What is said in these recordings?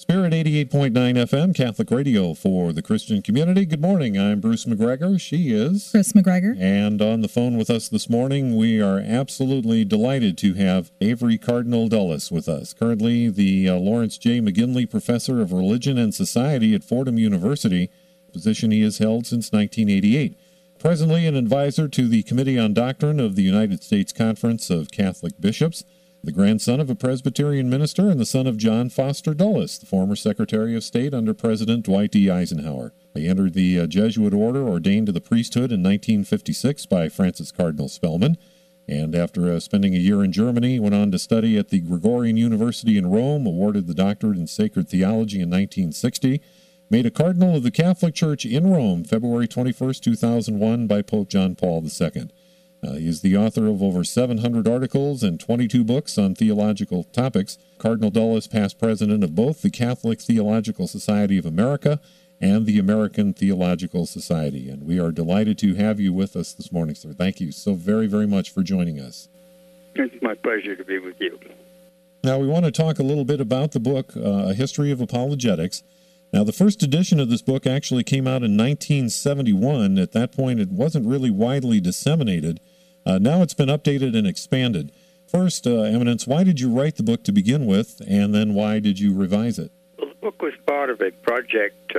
Spirit 88.9 FM, Catholic Radio for the Christian community. Good morning. I'm Bruce McGregor. She is Chris McGregor. And on the phone with us this morning, we are absolutely delighted to have Avery Cardinal Dulles with us. Currently, the Lawrence J. McGinley Professor of Religion and Society at Fordham University, a position he has held since 1988. Presently, an advisor to the Committee on Doctrine of the United States Conference of Catholic Bishops. The grandson of a Presbyterian minister and the son of John Foster Dulles, the former Secretary of State under President Dwight D. Eisenhower. He entered the Jesuit order, ordained to the priesthood in 1956 by Francis Cardinal Spellman, and after spending a year in Germany, went on to study at the Gregorian University in Rome, awarded the doctorate in sacred theology in 1960, made a cardinal of the Catholic Church in Rome, February 21, 2001, by Pope John Paul II. He is the author of over 700 articles and 22 books on theological topics. Cardinal Dulles, past president of both the Catholic Theological Society of America and the American Theological Society. And we are delighted to have you with us this morning, sir. Thank you so very, very much for joining us. It's my pleasure to be with you. Now, we want to talk a little bit about the book, A History of Apologetics. Now, the first edition of this book actually came out in 1971. At that point, it wasn't really widely disseminated. Now it's been updated and expanded. First, Eminence, why did you write the book to begin with, and then why did you revise it? Well, the book was part of a project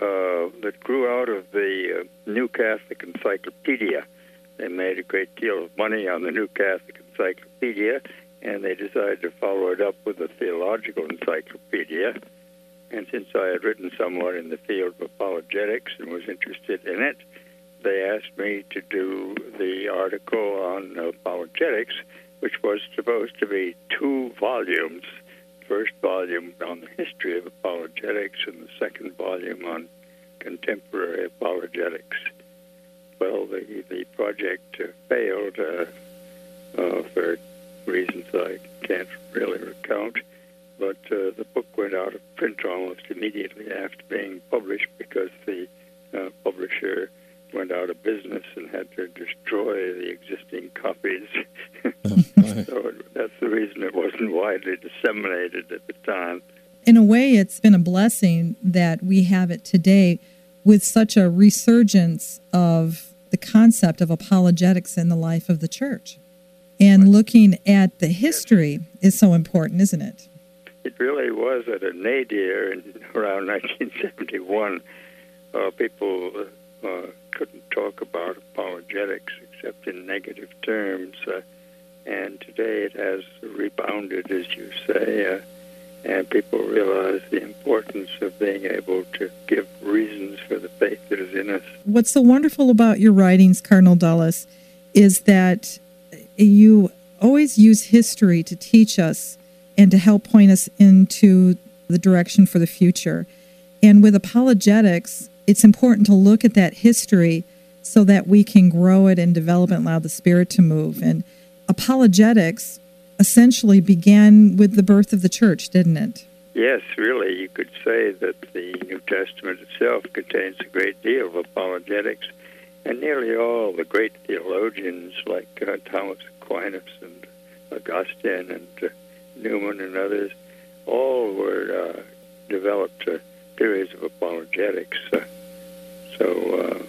that grew out of the New Catholic Encyclopedia. They made a great deal of money on the New Catholic Encyclopedia, and they decided to follow it up with a theological encyclopedia. And since I had written somewhat in the field of apologetics and was interested in it, they asked me to do the article on apologetics, which was supposed to be two volumes. First volume on the history of apologetics and the second volume on contemporary apologetics. Well, the project failed for reasons I can't really recount. But the book went out of print almost immediately after being published because the publisher went out of business and had to destroy the existing copies. So that's the reason it wasn't widely disseminated at the time. In a way, it's been a blessing that we have it today with such a resurgence of the concept of apologetics in the life of the church. And looking at the history is so important, isn't it? It really was at a nadir in around 1971. People couldn't talk about apologetics except in negative terms. And today it has rebounded, as you say, and people realize the importance of being able to give reasons for the faith that is in us. What's so wonderful about your writings, Cardinal Dulles, is that you always use history to teach us and to help point us into the direction for the future. And with apologetics, it's important to look at that history so that we can grow it and develop it and allow the Spirit to move. And apologetics essentially began with the birth of the church, didn't it? Yes, really. You could say that the New Testament itself contains a great deal of apologetics, and nearly all the great theologians like Thomas Aquinas and Augustine and Newman and others, all were developed theories of apologetics. So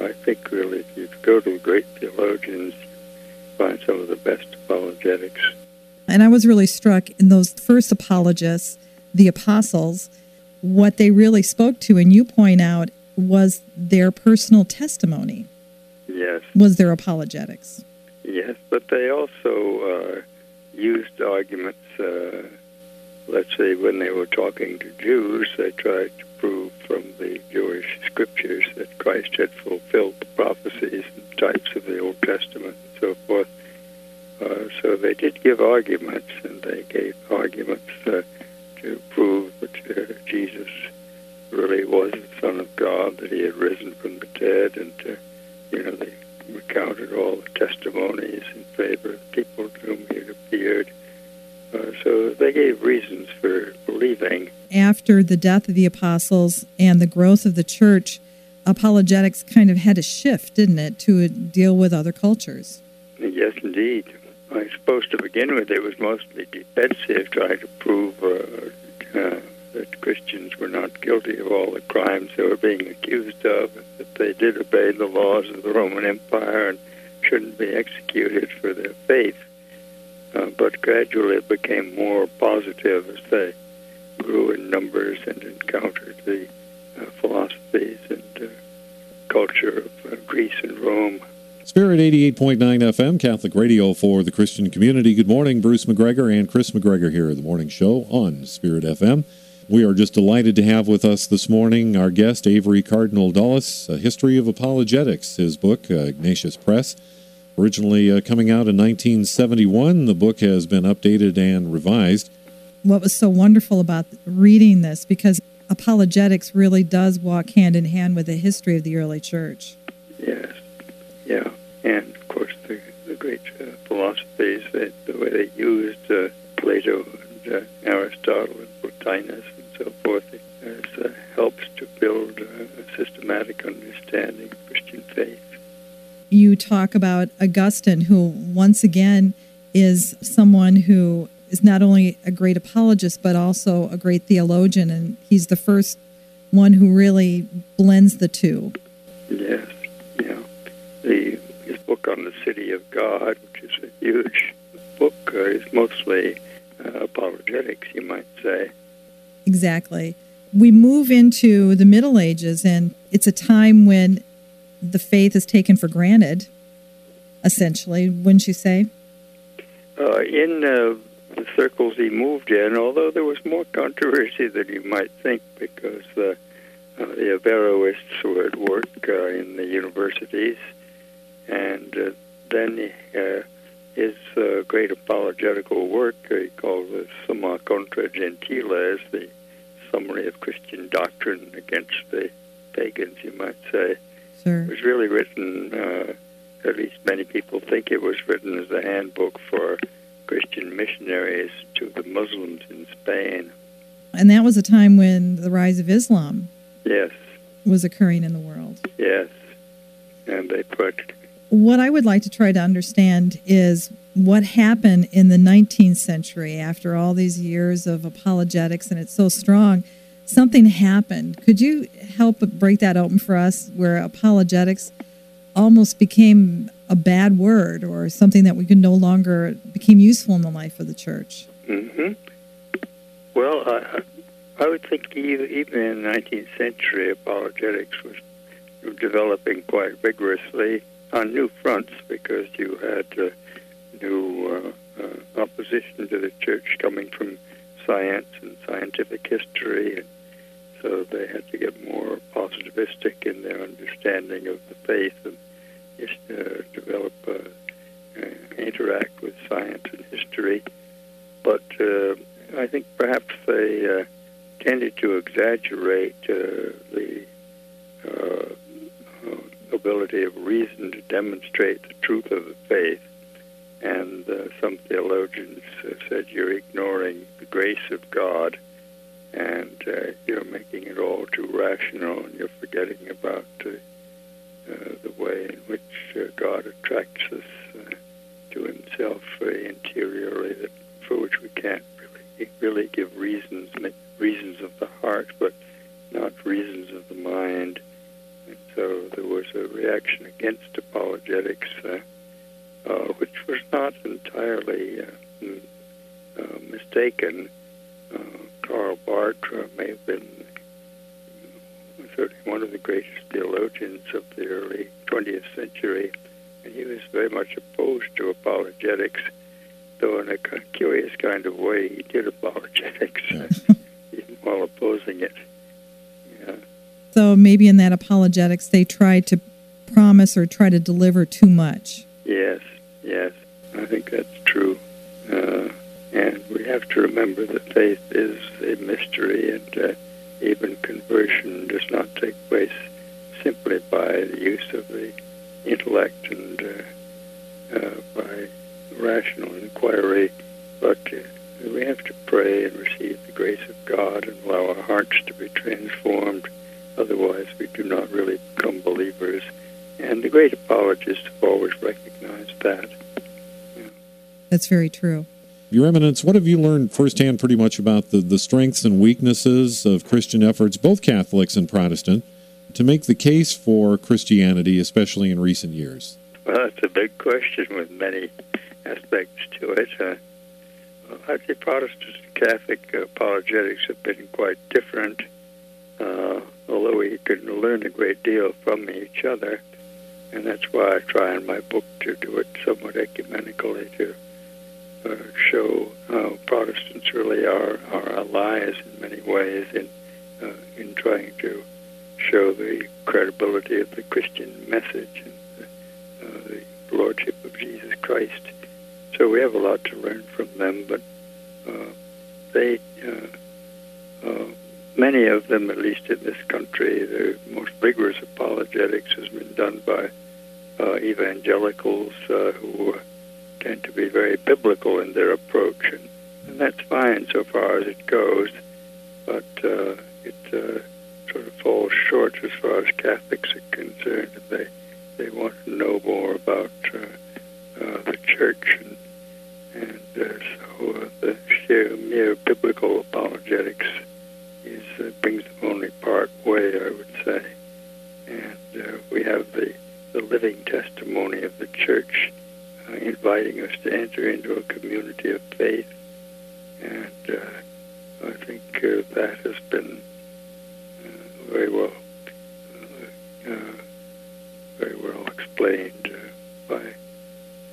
I think really if you go to great theologians, you find some of the best apologetics. And I was really struck in those first apologists, the apostles, what they really spoke to, and you point out, was their personal testimony. Yes. Was their apologetics. Yes, but they also used arguments, let's say when they were talking to Jews, they tried to prove from the Jewish scriptures that Christ had fulfilled the prophecies and types of the Old Testament and so forth. So they did give arguments, and they gave arguments to prove that Jesus really was the Son of God, that he had risen from the dead, and they recounted all the testimonies in favor of people to whom he had appeared. So they gave reasons for believing. After the death of the apostles and the growth of the church, apologetics kind of had a shift, didn't it, to deal with other cultures? Yes, indeed. I suppose to begin with it was mostly defensive, trying to prove Christians were not guilty of all the crimes they were being accused of, that they did obey the laws of the Roman Empire and shouldn't be executed for their faith, but gradually became more positive as they grew in numbers and encountered the philosophies and culture of Greece and Rome. Spirit 88.9 FM, Catholic Radio for the Christian community. Good morning, Bruce McGregor and Chris McGregor here at the morning show on Spirit FM. We are just delighted to have with us this morning our guest, Avery Cardinal Dulles, A History of Apologetics, his book, Ignatius Press, originally coming out in 1971. The book has been updated and revised. What was so wonderful about reading this, because apologetics really does walk hand in hand with the history of the early church. Yes, yeah. And, of course, the great philosophies, the way they used Plato and Aristotle and Plotinus and so forth, as helps to build a systematic understanding of Christian faith. You talk about Augustine, who, once again, is someone who is not only a great apologist, but also a great theologian, and he's the first one who really blends the two. Yes, yeah. His book on the City of God, which is a huge book, is mostly apologetics, you might say. Exactly. We move into the Middle Ages, and it's a time when the faith is taken for granted, essentially, wouldn't you say? In the circles he moved in, although there was more controversy than you might think, because the Averroists were at work in the universities, and then his great apologetical work he called the Summa Contra Gentiles, the summary of Christian doctrine against the pagans, you might say. Sure. It was really written, at least many people think it was written as a handbook for Christian missionaries to the Muslims in Spain. And that was a time when the rise of Islam was occurring in the world. Yes, and they put... What I would like to try to understand is what happened in the 19th century after all these years of apologetics, and it's so strong, something happened. Could you help break that open for us, where apologetics almost became a bad word or something that we could no longer became useful in the life of the church? Mm-hmm. Well, I would think even in the 19th century, apologetics was developing quite vigorously on new fronts, because you had new opposition to the church coming from science and scientific history, and so they had to get more positivistic in their understanding of the faith and develop, interact with science and history. But I think perhaps they tended to exaggerate the ability of reason to demonstrate the truth of the faith. And some theologians said, you're ignoring the grace of God, and you're making it all too rational, and you're forgetting about the way in which God attracts us to himself interiorly, that for which we can't really give reasons, make reasons of the heart, but not reasons of the mind. And so there was a reaction against apologetics, which was not entirely mistaken. Karl Barth may have been one of the greatest theologians of the early 20th century, and he was very much opposed to apologetics, though in a curious kind of way he did apologetics even while opposing it. Yeah. So maybe in that apologetics they try to promise or try to deliver too much. Yes, yes, I think that's true. And we have to remember that faith is a mystery, and even conversion does not take place simply by the use of the intellect and by rational inquiry, but we have to pray and receive the grace of God and allow our hearts to be transformed. Otherwise, we do not really become believers. And the great apologists have always recognized that. Yeah. That's very true. Your Eminence, what have you learned firsthand pretty much about the strengths and weaknesses of Christian efforts, both Catholics and Protestant, to make the case for Christianity, especially in recent years? Well, it's a big question with many aspects to it. I think Protestant and Catholic apologetics have been quite different, although we can learn a great deal from each other, and that's why I try in my book to do it somewhat ecumenically, to show how Protestants really are allies in many ways in trying to show the credibility of the Christian message and the Lordship of Jesus Christ. So we have a lot to learn from them, but many of them, at least in this country, the most rigorous apologetics has been done by evangelicals who tend to be very biblical in their approach, and that's fine so far as it goes, but it sort of falls short as far as Catholics are concerned. They want to know more about the Church, and so the sheer mere biblical apologetics is brings them only part way, I would say, and we have the living testimony of the Church inviting us to enter into a community of faith, and I think that has been very well explained by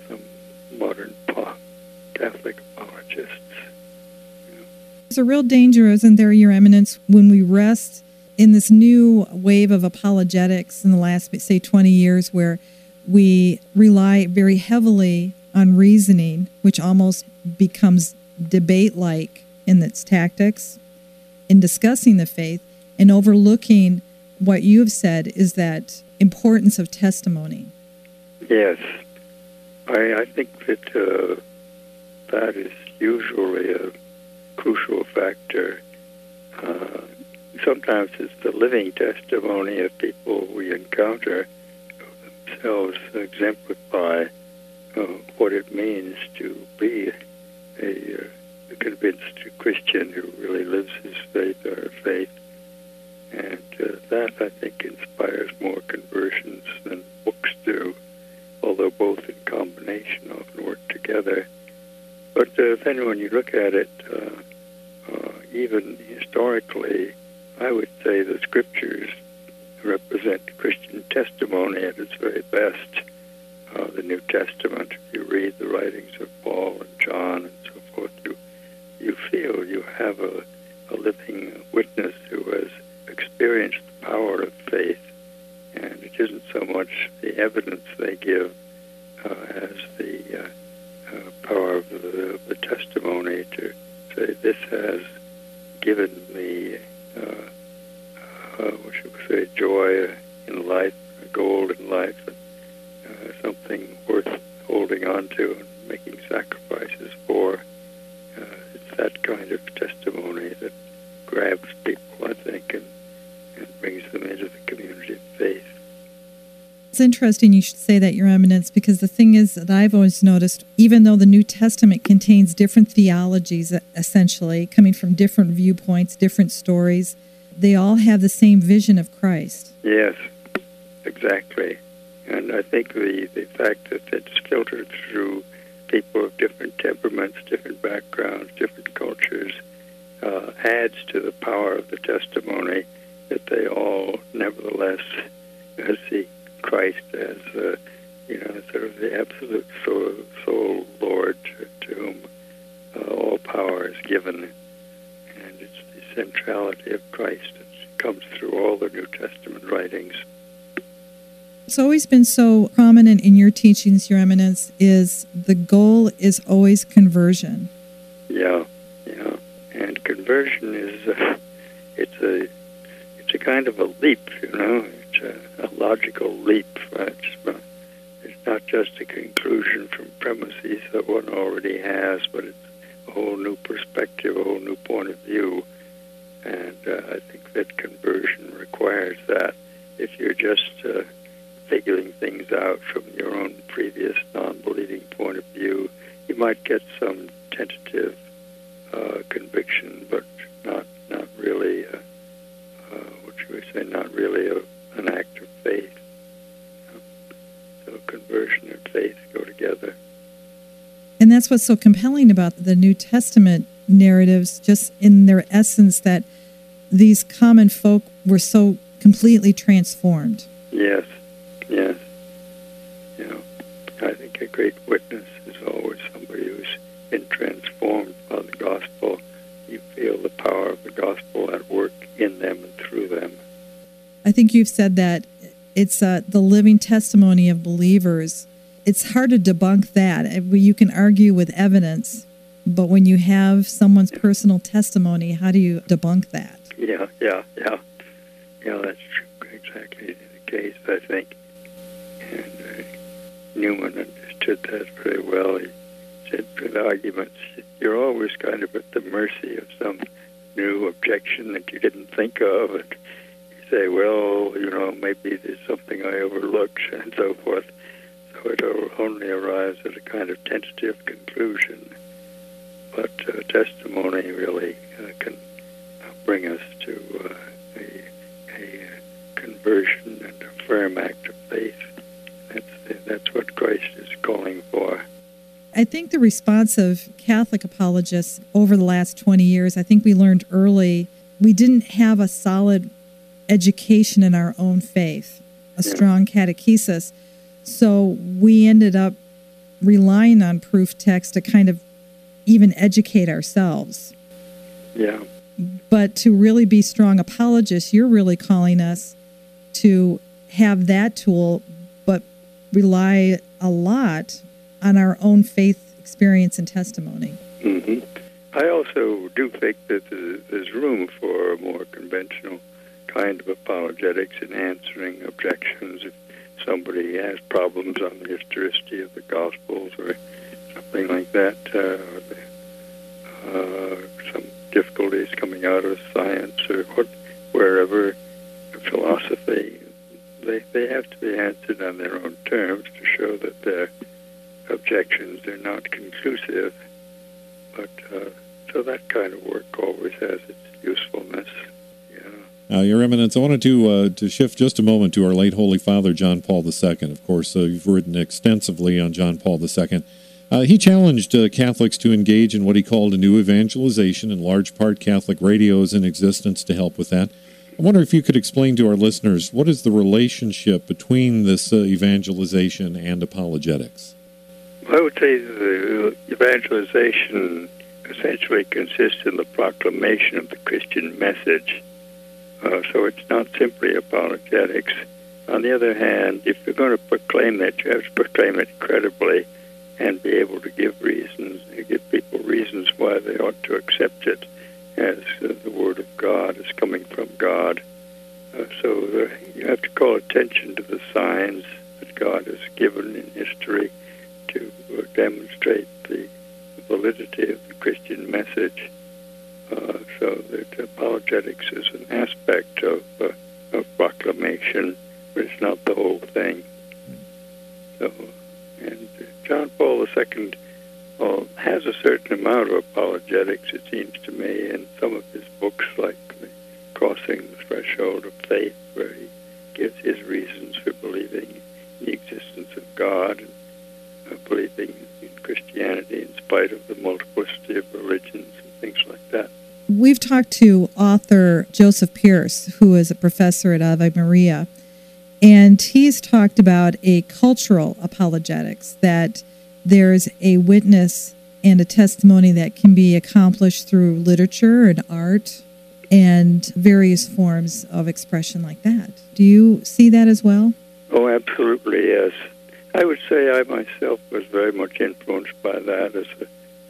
some modern Catholic apologists. You know. There's a real danger, isn't there, Your Eminence, when we rest in this new wave of apologetics in the last, say, 20 years, where we rely very heavily on reasoning, which almost becomes debate-like in its tactics in discussing the faith, and overlooking what you have said is that importance of testimony. Yes. I think that that is usually a crucial factor. Sometimes it's the living testimony of people we encounter themselves exemplify what it means to be a convinced Christian who really lives his faith or her faith, and that, I think, inspires more conversions than books do, although both in combination often work together. But then when you look at it, even historically, I would say the Scriptures represent Christian testimony at its very best. The New Testament, if you read the writings of Paul and John and so forth, you feel you have a living witness who has experienced the power of faith, and it isn't so much the evidence they give as the power of the testimony to say, this has given me what should we say, joy in life, gold in life, something worth holding on to and making sacrifices for. It's that kind of testimony that grabs people, I think, and brings them into the community of faith. It's interesting you should say that, Your Eminence, because the thing is that I've always noticed, even though the New Testament contains different theologies, essentially, coming from different viewpoints, different stories, they all have the same vision of Christ. Yes, exactly. And I think the fact that it's filtered through people of different temperaments, different backgrounds, different cultures, adds to the power of the testimony that they all, nevertheless, see Christ as, sort of the absolute sole Lord to whom all power is given. And it's centrality of Christ. It comes through all the New Testament writings. It's always been so prominent in your teachings, Your Eminence, is the goal is always conversion. Yeah. And conversion is it's a kind of a leap, It's a logical leap. Right? It's not just a conclusion from premises that one already has, but it's a whole new perspective, a whole new point of view. And I think that conversion requires that. If you're just figuring things out from your own previous non-believing point of view, you might get some tentative conviction, but not really a, what should we say, not really an act of faith. So conversion and faith go together. And that's what's so compelling about the New Testament narratives, just in their essence, that these common folk were so completely transformed. Yes, yes. You know, I think a great witness is always somebody who's been transformed by the gospel. You feel the power of the gospel at work in them and through them. I think you've said that it's the living testimony of believers. It's hard to debunk that. You can argue with evidence, but when you have someone's personal testimony, how do you debunk that? Yeah. Yeah, that's exactly the case, I think. And Newman understood that very well. He said, with arguments, you're always kind of at the mercy of some new objection that you didn't think of. And you say, well, you know, maybe there's something I overlooked, and so forth. So it only arrives at a kind of tentative conclusion. But testimony really can bring us to a conversion and a firm act of faith. That's what Christ is calling for. I think the response of Catholic apologists over the last 20 years, I think we learned early, we didn't have a solid education in our own faith, a strong catechesis. So we ended up relying on proof texts to kind of even educate ourselves. Yeah. But to really be strong apologists, you're really calling us to have that tool, but rely a lot on our own faith experience and testimony. Mm-hmm. I also do think that there's room for a more conventional kind of apologetics in answering objections. If somebody has problems on the historicity of the Gospels or something like that, some difficulties coming out of science or wherever, philosophy, they have to be answered on their own terms to show that their objections are not conclusive. But so that kind of work always has its usefulness. Yeah. Your Eminence, I wanted to shift just a moment to our late Holy Father John Paul II. Of course, you've written extensively on John Paul II. He challenged Catholics to engage in what he called a new evangelization. In large part, Catholic radio is in existence to help with that. I wonder if you could explain to our listeners, what is the relationship between this evangelization and apologetics? Well, I would say the evangelization essentially consists in the proclamation of the Christian message. So it's not simply apologetics. On the other hand, if you're going to proclaim that, you have to proclaim it credibly, and be able to give people reasons why they ought to accept it as the Word of God, as coming from God. So you have to call attention to the signs that God has given in history to demonstrate the validity of the Christian message. So that apologetics is an aspect of proclamation, but it's not the whole thing. So. And John Paul II has a certain amount of apologetics, it seems to me, in some of his books, like Crossing the Threshold of Faith, where he gives his reasons for believing in the existence of God and believing in Christianity in spite of the multiplicity of religions and things like that. We've talked to author Joseph Pearce, who is a professor at Ave Maria, and he's talked about a cultural apologetics, that there's a witness and a testimony that can be accomplished through literature and art and various forms of expression like that. Do you see that as well? Oh, absolutely, yes. I would say I myself was very much influenced by that.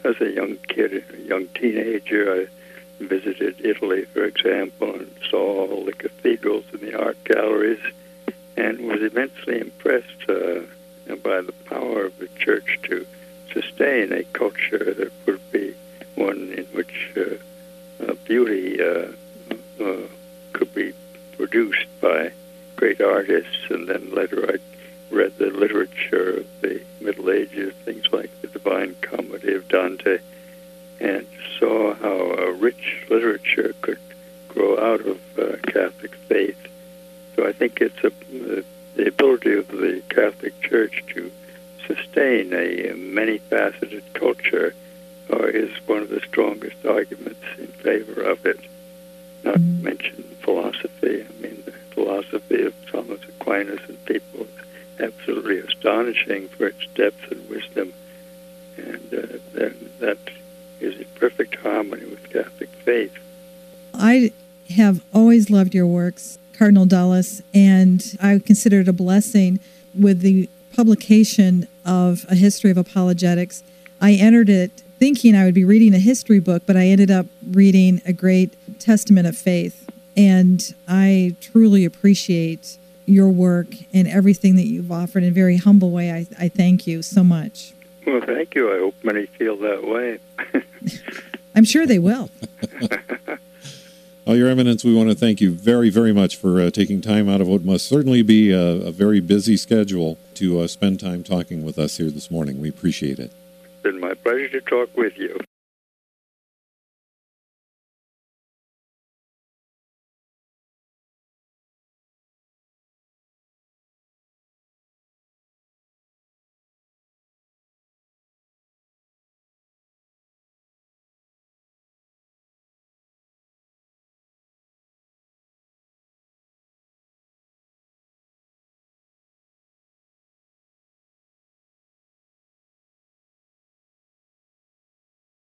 As a young kid, a young teenager, I visited Italy, for example, and saw all the cathedrals and the art galleries, and was immensely impressed by the power of the church to sustain a culture that would be one in which beauty could be produced by great artists. And then later I read the literature of the Middle Ages, things like the Divine Comedy of Dante, and saw how a rich literature could grow out of Catholic faith. So I think it's the ability of the Catholic Church to sustain a many-faceted culture is one of the strongest arguments in favor of it. Not to mention philosophy. I mean, the philosophy of Thomas Aquinas and people is absolutely astonishing for its depth and wisdom. And that is in perfect harmony with Catholic faith. I have always loved your works, Cardinal Dulles, and I consider it a blessing with the publication of A History of Apologetics. I entered it thinking I would be reading a history book, but I ended up reading a great testament of faith. And I truly appreciate your work and everything that you've offered in a very humble way. I thank you so much. Well, thank you. I hope many feel that way. I'm sure they will. Well, Your Eminence, we want to thank you very, very much for taking time out of what must certainly be a very busy schedule to spend time talking with us here this morning. We appreciate it. It's been my pleasure to talk with you.